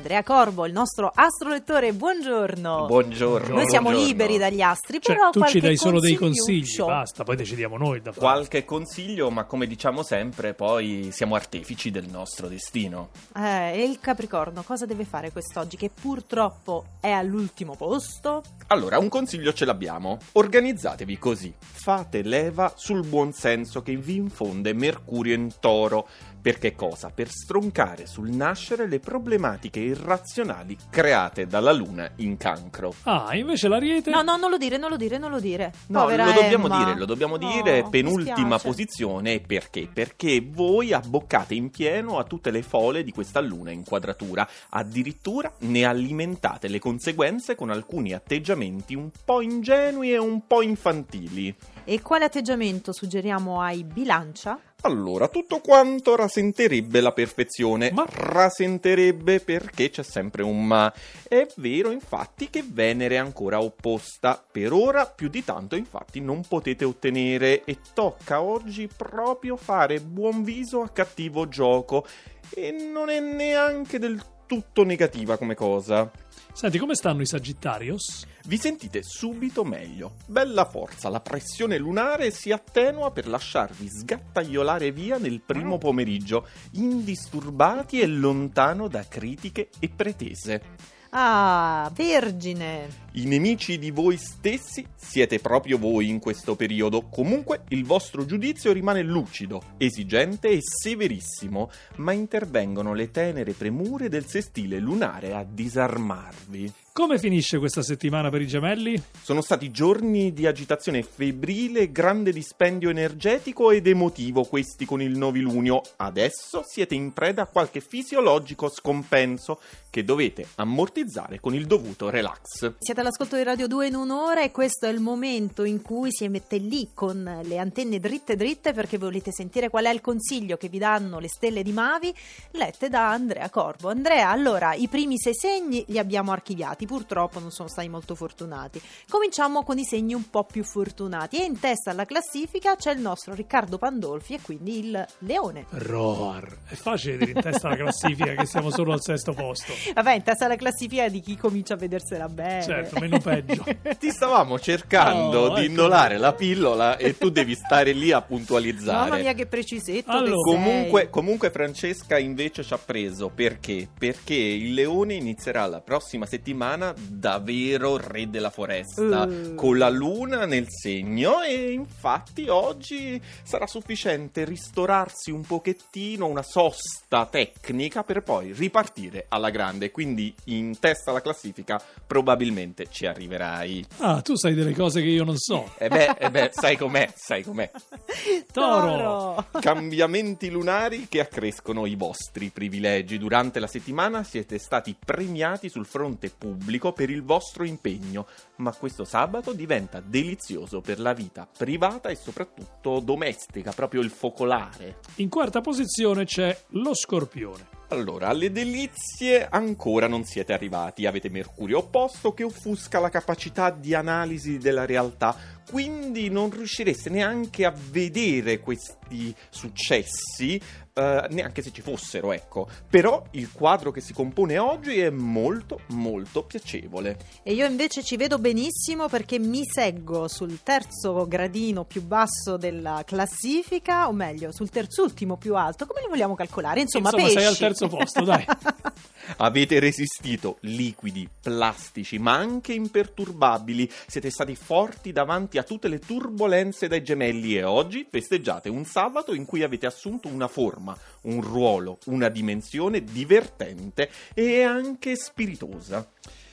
Rea Corvo, il nostro astrolettore, buongiorno. Buongiorno. Noi siamo liberi dagli astri, cioè, però tu ci dai solo dei consigli, basta, poi decidiamo noi da fare. Qualche consiglio, ma come diciamo sempre, poi siamo artefici del nostro destino. E il Capricorno cosa deve fare quest'oggi, che purtroppo è all'ultimo posto? Allora, un consiglio ce l'abbiamo. Organizzatevi così. Fate leva sul buon senso che vi infonde Mercurio in Toro. Perché cosa? Per stroncare sul nascere le problematiche irrazionali create dalla Luna in Cancro. Ah, invece l'Ariete? No, non lo dire. No, lo dobbiamo dire, penultima posizione. Perché? Perché voi abboccate in pieno a tutte le fole di questa Luna in quadratura. Addirittura ne alimentate le conseguenze con alcuni atteggiamenti un po' ingenui e un po' infantili. E quale atteggiamento suggeriamo ai Bilancia? Allora, tutto quanto rasenterebbe la perfezione, ma rasenterebbe perché c'è sempre un ma. È vero infatti che Venere è ancora opposta, per ora più di tanto infatti non potete ottenere e tocca oggi proprio fare buon viso a cattivo gioco e non è neanche del tutto negativa come cosa. Senti, come stanno i Sagittarios? Vi sentite subito meglio. Bella forza, la pressione lunare si attenua per lasciarvi sgattaiolare via nel primo pomeriggio, indisturbati e lontano da critiche e pretese. Ah, Vergine! I nemici di voi stessi siete proprio voi in questo periodo. Comunque il vostro giudizio rimane lucido, esigente e severissimo, ma intervengono le tenere premure del sestile lunare a disarmarvi. Come finisce questa settimana per i Gemelli? Sono stati giorni di agitazione febbrile, grande dispendio energetico ed emotivo questi con il novilunio. Adesso siete in preda a qualche fisiologico scompenso che dovete ammortizzare con il dovuto relax. Siete all'ascolto di Radio 2 in un'ora e questo è il momento in cui si mette lì con le antenne dritte perché volete sentire qual è il consiglio che vi danno le stelle di Mavi lette da Andrea Corvo. Andrea, allora, i primi sei segni li abbiamo archiviati, purtroppo non sono stati molto fortunati. Cominciamo con i segni un po' più fortunati e in testa alla classifica c'è il nostro Riccardo Pandolfi e quindi il Leone. Roar, è facile dire in testa alla classifica che siamo solo al sesto posto. Vabbè, in testa alla classifica di chi comincia a vedersela bene. Certo, meno peggio. Ti stavamo cercando di indolare la pillola e tu devi stare lì a puntualizzare. Mamma mia che precisetto. Allora, comunque Francesca invece ci ha preso. Perché? Perché il Leone inizierà la prossima settimana davvero re della foresta, con la luna nel segno, e infatti oggi sarà sufficiente ristorarsi un pochettino, una sosta tecnica per poi ripartire alla grande. Quindi in testa alla classifica probabilmente ci arriverai. Ah, tu sai delle cose che io non so. Sai com'è. Toro! Cambiamenti lunari che accrescono i vostri privilegi. Durante la settimana siete stati premiati sul fronte pubblico per il vostro impegno, ma questo sabato diventa delizioso per la vita privata e soprattutto domestica, proprio il focolare. In quarta posizione c'è lo Scorpione. Allora, alle delizie ancora non siete arrivati, avete Mercurio opposto che offusca la capacità di analisi della realtà, quindi non riuscireste neanche a vedere questi successi, neanche se ci fossero, ecco. Però il quadro che si compone oggi è molto, molto piacevole. E io invece ci vedo benissimo perché mi seggo sul terzo gradino più basso della classifica, o meglio, sul terzultimo più alto, come li vogliamo calcolare? Insomma pesci. Sei al terzo posto, dai. Avete resistito, liquidi, plastici, ma anche imperturbabili. Siete stati forti davanti a tutte le turbolenze dai Gemelli e oggi festeggiate un sabato in cui avete assunto una forma, un ruolo, una dimensione divertente e anche spiritosa.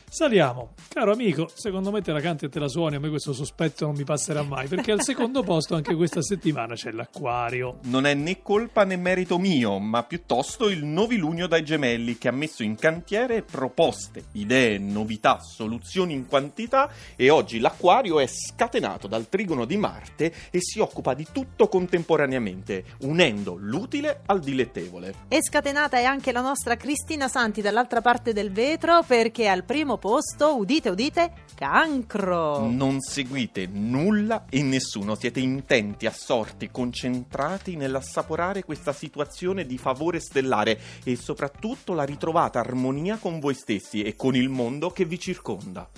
Saliamo, caro amico, secondo me te la canti e te la suoni, a me questo sospetto non mi passerà mai, perché al secondo posto anche questa settimana c'è l'Acquario. Non è né colpa né merito mio, ma piuttosto il novilunio dai Gemelli che ha messo in cantiere proposte, idee, novità, soluzioni in quantità e oggi l'Acquario è scatenato dal trigono di Marte e si occupa di tutto contemporaneamente, unendo l'utile al dilettevole. E scatenata è anche la nostra Cristina Santi dall'altra parte del vetro perché al primo posto, udite udite, cancro. Non seguite nulla e nessuno, siete intenti, assorti, concentrati nell'assaporare questa situazione di favore stellare e soprattutto la ritrovata armonia con voi stessi e con il mondo che vi circonda.